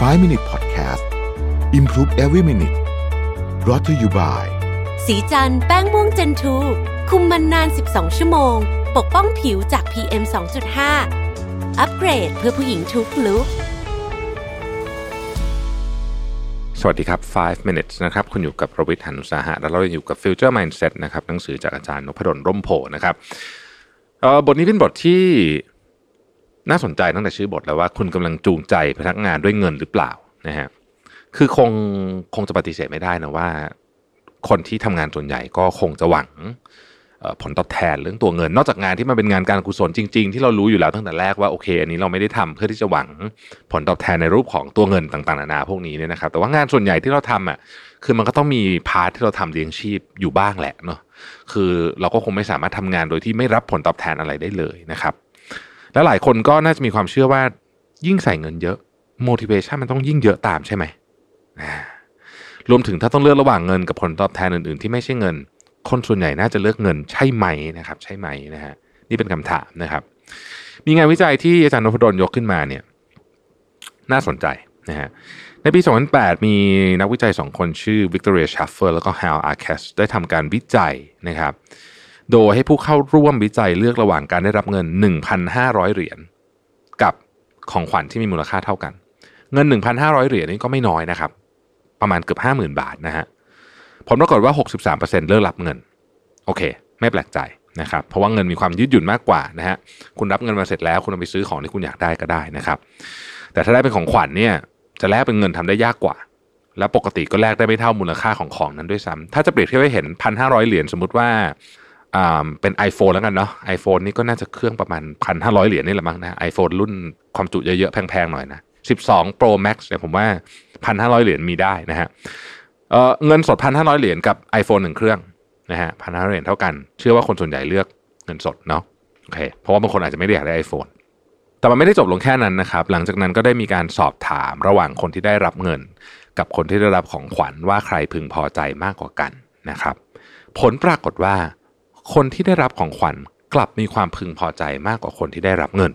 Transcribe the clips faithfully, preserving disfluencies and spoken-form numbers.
ไฟว์ มินิท Podcast Improve Every Minute รอ t ธออยู่บ่ายสีจันแป้งม่วงเจนทูคุมมันนานสิบสองชั่วโมงปกป้องผิวจาก พี เอ็ม สองจุดห้า อัปเกรดเพื่อผู้หญิงทุกลุคสวัสดีครับ ไฟว์ มินิท นะครับคุณอยู่กับประวิทย์ หาญอุตสาหะและเราอยู่กับ Future Mindset นะครับหนังสือจากอาจารย์นพดลร่มโพนะครับเอ่อบทนี้เป็นบทที่น่าสนใจตั้งแต่ชื่อบทแล้วว่าคุณกำลังจูงใจพนักงานด้วยเงินหรือเปล่านะฮะคือคงคงจะปฏิเสธไม่ได้นะว่าคนที่ทำงานส่วนใหญ่ก็คงจะหวังผลตอบแทนเรื่องตัวเงินนอกจากงานที่มันเป็นงานการกุศลจริงๆที่เรารู้อยู่แล้วตั้งแต่แรกว่าโอเคอันนี้เราไม่ได้ทำเพื่อที่จะหวังผลตอบแทนในรูปของตัวเงินต่างๆนานาพวกนี้เนี่ยนะครับแต่ว่างานส่วนใหญ่ที่เราทำอ่ะคือมันก็ต้องมีพาร์ทที่เราทำเลี้ยงชีพอยู่บ้างแหละเนาะคือเราก็คงไม่สามารถทำงานโดยที่ไม่รับผลตอบแทนอะไรได้เลยนะครับและหลายคนก็น่าจะมีความเชื่อว่ายิ่งใส่เงินเยอะ motivation มันต้องยิ่งเยอะตามใช่ไหมรวมถึงถ้าต้องเลือกระหว่างเงินกับผลตอบแทนอื่นๆที่ไม่ใช่เงินคนส่วนใหญ่น่าจะเลือกเงินใช่ไหมนะครับใช่ไหมนะฮะนี่เป็นคำถามนะครับมีงานวิจัยที่อาจารย์นพดลยกขึ้นมาเนี่ยน่าสนใจนะฮะในปีสองพันแปดมีนักวิจัยสองคนชื่อ Victoria Schafer แล้วก็ Hal Arkes ได้ทำการวิจัยนะครับโดยให้ผู้เข้าร่วมวิจัยเลือกระหว่างการได้รับเงิน หนึ่งพันห้าร้อยเหรียญกับของขวัญที่มีมูลค่าเท่ากันเงิน หนึ่งพันห้าร้อยเหรียญนี่ก็ไม่น้อยนะครับประมาณเกือบ ห้าหมื่นบาทนะฮะผลปรากฏว่า หกสิบสามเปอร์เซ็นต์ เลือกรับเงินโอเคไม่แปลกใจนะครับเพราะว่าเงินมีความยืดหยุ่นมากกว่านะฮะคุณรับเงินมาเสร็จแล้วคุณเอาไปซื้อของที่คุณอยากได้ก็ได้นะครับแต่ถ้าได้เป็นของขวัญเนี่ยจะแลกเป็นเงินทำได้ยากกว่าและปกติก็แลกได้ไม่เท่ามูลค่าของของนั้นด้วยซ้ำถ้าจะเปรียบเทียบให้เห็น หนึ่งพันห้าร้อยเหรียญสมมติว่าเป็น iPhone แล้วกันเนาะ iPhone นี่ก็น่าจะเครื่องประมาณ หนึ่งพันห้าร้อยเหรียญนี่แหละมั้งนะ iPhone รุ่นความจุเยอะๆแพงๆหน่อยนะสิบสอง โปร แม็กซ์ เนี่ยผมว่า หนึ่งพันห้าร้อยเหรียญมีได้นะฮะเอ่อเงินสด หนึ่งพันห้าร้อยเหรียญกับ iPhone หนึ่งเครื่องนะฮะ หนึ่งพันห้าร้อยเหรียญเท่ากันเชื่อว่าคนส่วนใหญ่เลือกเงินสดเนาะโอเคเพราะว่าบางคนอาจจะไม่ได้อยากได้ iPhone แต่มันไม่ได้จบลงแค่นั้นนะครับหลังจากนั้นก็ได้มีการสอบถามระหว่างคนที่ได้รับเงินกับคนที่ได้รับของขวัญว่าใครพึงพอใจมากกว่ากันนะครับผลปรากฏว่าคนที่ได้รับของขวัญกลับมีความพึงพอใจมากกว่าคนที่ได้รับเงิน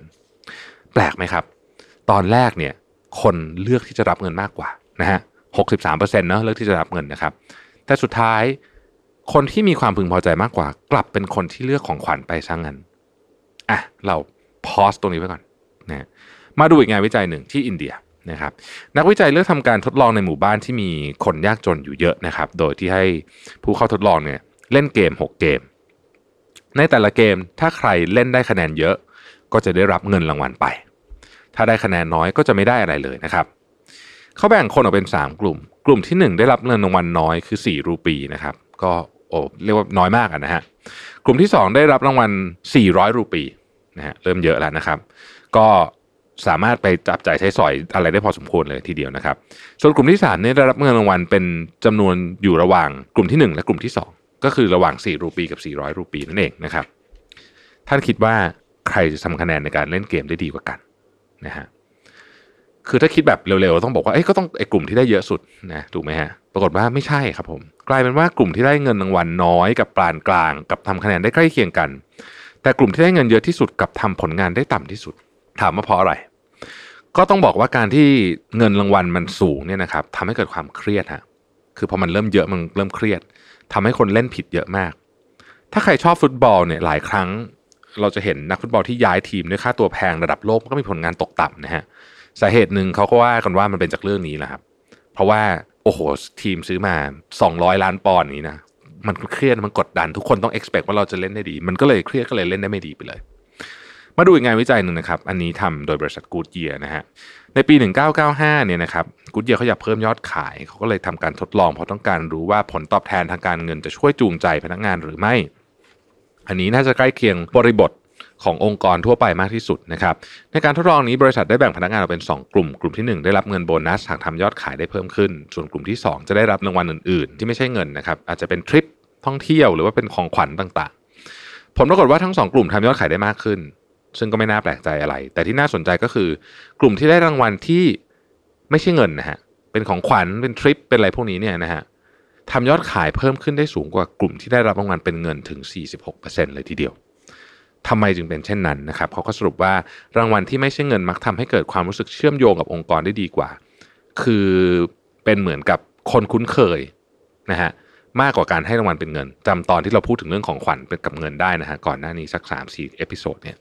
แปลกไหมครับตอนแรกเนี่ยคนเลือกที่จะรับเงินมากกว่านะฮะ หกสิบสามเปอร์เซ็นต์ เนาะเลือกที่จะรับเงินนะครับแต่สุดท้ายคนที่มีความพึงพอใจมากกว่ากลับเป็นคนที่เลือกของขวัญไปซะงั้นอ่ะเราพอสตรงนี้ไว้ก่อนนะมาดูอีกงานวิจัยหนึ่งที่อินเดียนะครับนักวิจัยเลือกทำการทดลองในหมู่บ้านที่มีคนยากจนอยู่เยอะนะครับโดยที่ให้ผู้เข้าทดลองเนี่ยเล่นเกมหกเกมในแต่ละเกมถ้าใครเล่นได้คะแนนเยอะก็จะได้รับเงินรางวัลไปถ้าได้คะแนนน้อยก็จะไม่ได้อะไรเลยนะครับเขาแบ่งคนออกเป็นสามกลุ่มกลุ่มที่หนึ่งได้รับเงินรางวัลน้อยคือสี่รูปีนะครับก็โอ้เรียกว่าน้อยมากอ่ะนะฮะกลุ่มที่สองได้รับรางวัลสี่ร้อยรูปีนะฮะเริ่มเยอะแล้วนะครับก็สามารถไปจับจ่ายใช้สอยอะไรได้พอสมควรเลยทีเดียวนะครับส่วนกลุ่มที่สามเนี่ยได้รับเงินรางวัลเป็นจำนวนอยู่ระหว่างกลุ่มที่หนึ่งและกลุ่มที่สองก็คือระหว่างสี่รูปีกับสี่ร้อยรูปีนั่นเองนะครับท่านคิดว่าใครจะทำคะแนนในการเล่นเกมได้ดีกว่ากันนะฮะคือถ้าคิดแบบเร็วๆต้องบอกว่าเอ้ยก็ต้องไอ้กลุ่มที่ได้เยอะสุดนะถูกไหมฮะปรากฏว่าไม่ใช่ครับผมกลายเป็นว่ากลุ่มที่ได้เงินรางวัลน้อยกับปานกลางกับทำคะแนนได้ใกล้เคียงกันแต่กลุ่มที่ได้เงินเยอะที่สุดกับทำผลงานได้ต่ำที่สุดถามว่าเพราะอะไรก็ต้องบอกว่าการที่เงินรางวัลมันสูงเนี่ยนะครับทำให้เกิดความเครียดฮะคือพอมันเริ่มเยอะมันเริ่มเครียดทำให้คนเล่นผิดเยอะมากถ้าใครชอบฟุตบอลเนี่ยหลายครั้งเราจะเห็นนักฟุตบอลที่ย้ายทีมด้วยค่าตัวแพงระดับโลกก็มีผลงานตกต่ำนะฮะสาเหตุหนึ่งเขาก็ว่ากันว่ามันเป็นจากเรื่องนี้แหละครับเพราะว่าโอ้โหทีมซื้อมาสองร้อยล้านปอนด์นี้นะมันเครียดมันกดดันทุกคนต้อง expect ว่าเราจะเล่นได้ดีมันก็เลยเครียดก็เลยเล่นได้ไม่ดีไปเลยมาดูอีกงานวิจัยหนึ่งนะครับอันนี้ทำโดยบริษัทกู๊ดเยียร์นะฮะในปีหนึ่งพันเก้าร้อยเก้าสิบห้าเนี่ยนะครับกู๊ดเยียร์เขาอยากเพิ่มยอดขายเขาก็เลยทำการทดลองเพราะต้องการรู้ว่าผลตอบแทนทางการเงินจะช่วยจูงใจพนักงานหรือไม่อันนี้น่าจะใกล้เคียงบริบทขององค์กรทั่วไปมากที่สุดนะครับในการทดลองนี้บริษัทได้แบ่งพนักงานออกเป็นสองกลุ่มกลุ่มที่หนึ่งได้รับเงินโบนัสหากทำยอดขายได้เพิ่มขึ้นส่วนกลุ่มที่สองจะได้รับรางวัลอื่นๆที่ไม่ใช่เงินนะครับอาจจะเป็นทริปท่องเที่ยวหรือว่าเป็นของขวัญต่างๆผลปรากฏว่าทั้งสองกลุ่มทำยอดขายได้มากขึ้นซึ่งก็ไม่น่าแปลกใจอะไรแต่ที่น่าสนใจก็คือกลุ่มที่ได้รางวัลที่ไม่ใช่เงินนะฮะเป็นของขวัญเป็นทริปเป็นอะไรพวกนี้เนี่ยนะฮะทำยอดขายเพิ่มขึ้นได้สูงกว่ากลุ่มที่ได้รับรางวัลเป็นเงินถึง สี่สิบหกเปอร์เซ็นต์ เลยทีเดียวทำไมจึงเป็นเช่นนั้นนะครับเขาก็สรุปว่ารางวัลที่ไม่ใช่เงินมักทำให้เกิดความรู้สึกเชื่อมโยงกับองค์กรได้ดีกว่า คือเป็นเหมือนกับคนคุ้นเคยนะฮะมากกว่าการให้รางวัลเป็นเงินจำตอนที่เราพูดถึงเรื่องของขวัญเป็นกับเงินได้นะฮะก่อนหน้านี้สัก สามถึงสี่ เอพิโซดเนี่ย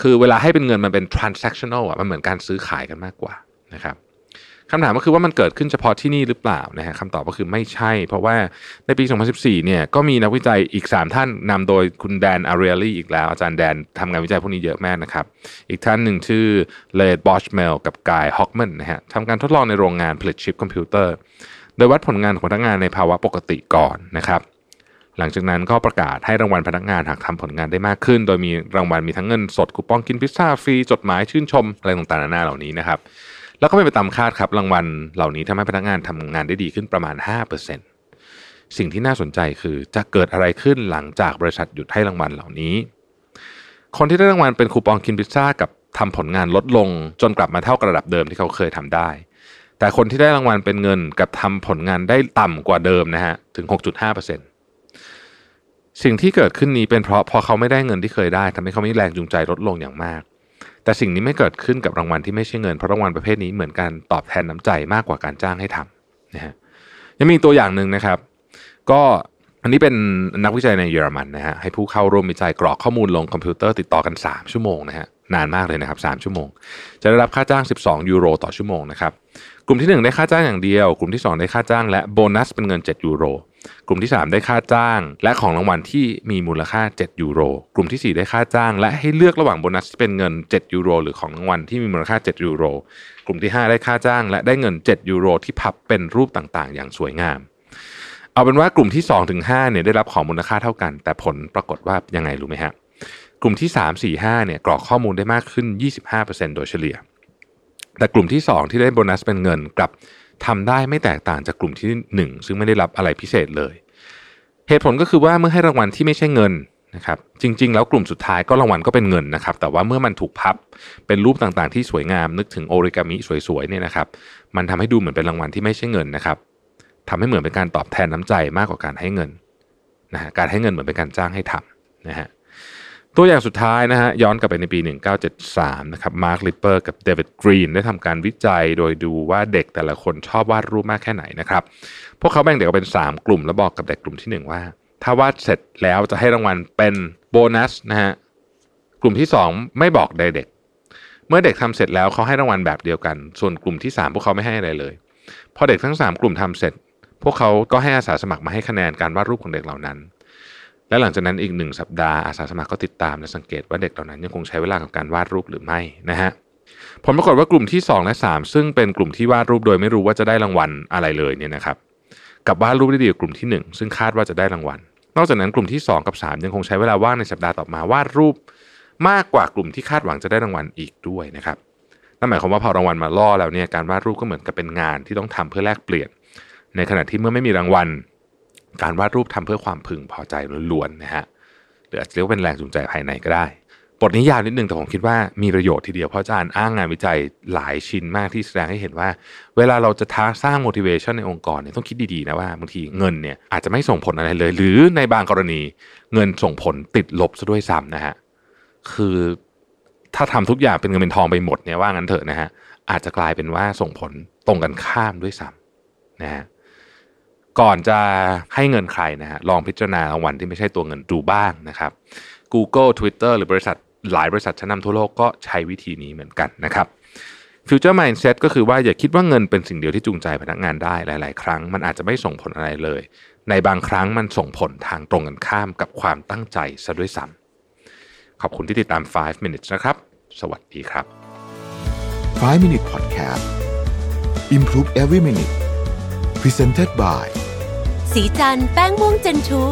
คือเวลาให้เป็นเงินมันเป็น transactional อ่ะมันเหมือนการซื้อขายกันมากกว่านะครับคำถามก็คือว่ามันเกิดขึ้นเฉพาะที่นี่หรือเปล่านะฮะคำตอบก็คือไม่ใช่เพราะว่าในปีสองพันสิบสี่เนี่ยก็มีนักวิจัยอีกสามท่านนำโดยคุณแดนอาเรียลี่อีกแล้วอาจารย์แดนทำงานวิจัยพวกนี้เยอะมากนะครับอีกท่านหนึ่งชื่อเลดบอชเมลกับกายฮอกแมนนะฮะทำการทดลองในโรงงานผลิตชิปคอมพิวเตอร์โดยวัดผลงานของพนักงานในภาวะปกติก่อนนะครับหลังจากนั้นก็ประกาศให้รางวัลพนักงานหากทำผลงานได้มากขึ้นโดยมีรางวัลมีทั้งเงินสดคูปองกินพิซซ่าฟรีจดหมายชื่นชมอะไรต่างๆนานาเหล่านี้นะครับแล้วก็ไม่ไปตามคาดครับรางวัลเหล่านี้ทำให้พนักงานทำงานได้ดีขึ้นประมาณ ห้าเปอร์เซ็นต์ สิ่งที่น่าสนใจคือจะเกิดอะไรขึ้นหลังจากบริษัทหยุดให้รางวัลเหล่านี้คนที่ได้รางวัลเป็นคูปองกินพิซซ่ากับทำผลงานลดลงจนกลับมาเท่ากับระดับเดิมที่เขาเคยทำได้แต่คนที่ได้รางวัลเป็นเงินกับทำผลงานได้ต่ำกว่าเดิมนะฮะถึง หกจุดห้าเปอร์เซ็นต์สิ่งที่เกิดขึ้นนี้เป็นเพราะพอเขาไม่ได้เงินที่เคยได้ทำให้เขามีแรงจูงใจลดลงอย่างมากแต่สิ่งนี้ไม่เกิดขึ้นกับรางวัลที่ไม่ใช่เงินเพราะรางวัลประเภทนี้เหมือนการตอบแทนน้ำใจมากกว่าการจ้างให้ทำนะฮะยังมีตัวอย่างหนึ่งนะครับก็อันนี้เป็นนักวิจัยในเยอรมันนะฮะให้ผู้เข้าร่วมวิจัยกรอกข้อมูลลงคอมพิวเตอร์ติดต่อกันสามชั่วโมงนะฮะนานมากเลยนะครับสามชั่วโมงจะได้รับค่าจ้างสิบสองยูโรต่อชั่วโมงนะครับกลุ่มที่หนึ่งได้ค่าจ้างอย่างเดียวกลุ่มที่สองได้ค่าจ้างและโบนัสเป็นเงินเจ็ดยูโรกลุ่มที่สามได้ค่าจ้างและของรางวัลที่มีมูลค่าเจ็ดยูโรกลุ่มที่สี่ได้ค่าจ้างและให้เลือกระหว่างโบนัสที่เป็นเงินเจ็ดยูโรหรือของรางวัลที่มีมูลค่าเจ็ดยูโรกลุ่มที่ห้าได้ค่าจ้างและได้เงินเจ็ดยูโรที่พับเป็นรูปต่างๆอย่างสวยงามเอาเป็นว่ากลุ่มที่สองถึงห้าเนี่ยได้รับของมูลค่าเท่ากันแต่ผลปรากฏว่ายังไงรู้ไหมฮะกลุ่มที่สาม สี่ ห้าเนี่ยกรอกข้อมูลได้มากขึ้น ยี่สิบห้าเปอร์เซ็นต์ โดยเฉลี่ยแต่กลุ่มที่สองที่ได้โบนัสเป็นเงินกลับทำได้ไม่แตกต่างจากกลุ่มที่หนึ่งซึ่งไม่ได้รับอะไรพิเศษเลยเหตุผลก็คือว่าเมื่อให้รางวัลที่ไม่ใช่เงินนะครับจริงๆแล้วกลุ่มสุดท้ายก็รางวัลก็เป็นเงินนะครับแต่ว่าเมื่อมันถูกพับเป็นรูปต่างๆที่สวยงามนึกถึงโอริกามิสวยๆเนี่ยนะครับมันทำให้ดูเหมือนเป็นรางวัลที่ไม่ใช่เงินนะครับทำให้เหมือนเป็นการตอบแทนน้ำใจมากกว่าการให้เงินนะฮะการให้เงินเหมือนเป็นการจ้างให้ทำนะฮะตัวอย่างสุดท้ายนะฮะย้อนกลับไปในปีหนึ่งเก้าเจ็ดสามนะครับมาร์คลิปเปอร์กับเดวิดกรีนได้ทำการวิจัยโดยดูว่าเด็กแต่ละคนชอบวาดรูปมากแค่ไหนนะครับพวกเขาแบ่งเด็กออกเป็นสามกลุ่มแล้วบอกกับเด็กกลุ่มที่หนึ่งว่าถ้าวาดเสร็จแล้วจะให้รางวัลเป็นโบนัสนะฮะกลุ่มที่สองไม่บอกเด็กเมื่อเด็กทำเสร็จแล้วเขาให้รางวัลแบบเดียวกันส่วนกลุ่มที่สามพวกเขาไม่ให้อะไรเลยพอเด็กทั้งสามกลุ่มทำเสร็จพวกเขาก็ให้อาสาสมัครมาให้คะแนนการวาดรูปของเด็กเหล่านั้นและหลังจากนั้นอีกหนึ่งสัปดาห์อาสาสมัครก็ติดตามและสังเกตว่าเด็กเหล่านั้นยังคงใช้เวลากับการวาดรูปหรือไม่นะฮะผลปรากฏว่ากลุ่มที่สองและสามซึ่งเป็นกลุ่มที่วาดรูปโดยไม่รู้ว่าจะได้รางวัลอะไรเลยเนี่ยนะครับกับวาดรูปได้ดีกว่ากลุ่มที่หนึ่งซึ่งคาดว่าจะได้รางวัลนอกจากนั้นกลุ่มที่สองกับสามยังคงใช้เวลาว่างในสัปดาห์ต่อมาวาดรูปมากกว่ากลุ่มที่คาดหวังจะได้รางวัลอีกด้วยนะครับนั่นหมายความว่าพอรางวัลมาล่อแล้วเนี่ยการวาดรูปก็เหมือนกับเป็นงานที่ต้องทำเพื่อแลกเปลี่ยนในขณะที่เมื่อไม่มีรางวัลการวาดรูปทำเพื่อความพึงพอใจล้วนๆนะฮะหรืออาจจะเรียกว่าเป็นแรงจูงใจภายในก็ได้บทนี้ยาวนิดนึงแต่ผมคิดว่ามีประโยชน์ทีเดียวเพราะอาจารย์อ้างงานวิจัยหลายชิ้นมากที่แสดงให้เห็นว่าเวลาเราจะท้าสร้าง motivation ในองค์กรเนี่ยต้องคิดดีๆนะว่าบางทีเงินเนี่ยอาจจะไม่ส่งผลอะไรเลยหรือในบางกรณีเงินส่งผลติดลบซะด้วยซ้ำนะฮะคือถ้าทำทุกอย่างเป็นเงินเป็นทองไปหมดเนี่ยว่างั้นเถอะนะฮะอาจจะกลายเป็นว่าส่งผลตรงกันข้ามด้วยซ้ำนะฮะก่อนจะให้เงินใครนะฮะลองพิจารณารางวัลที่ไม่ใช่ตัวเงินดูบ้างนะครับ Google Twitter หรือบริษัทหลายบริษัทชั้นนำทั่วโลกก็ใช้วิธีนี้เหมือนกันนะครับ Future Mindset ก็คือว่าอย่าคิดว่าเงินเป็นสิ่งเดียวที่จูงใจพนักงานได้หลายๆครั้งมันอาจจะไม่ส่งผลอะไรเลยในบางครั้งมันส่งผลทางตรงกันข้ามกับความตั้งใจซะด้วยซ้ำขอบคุณที่ติดตามไฟว์ minutes นะครับสวัสดีครับไฟว์ minute podcast Improve every minute Presented byสีจันทร์แป้งม่วงเจนทู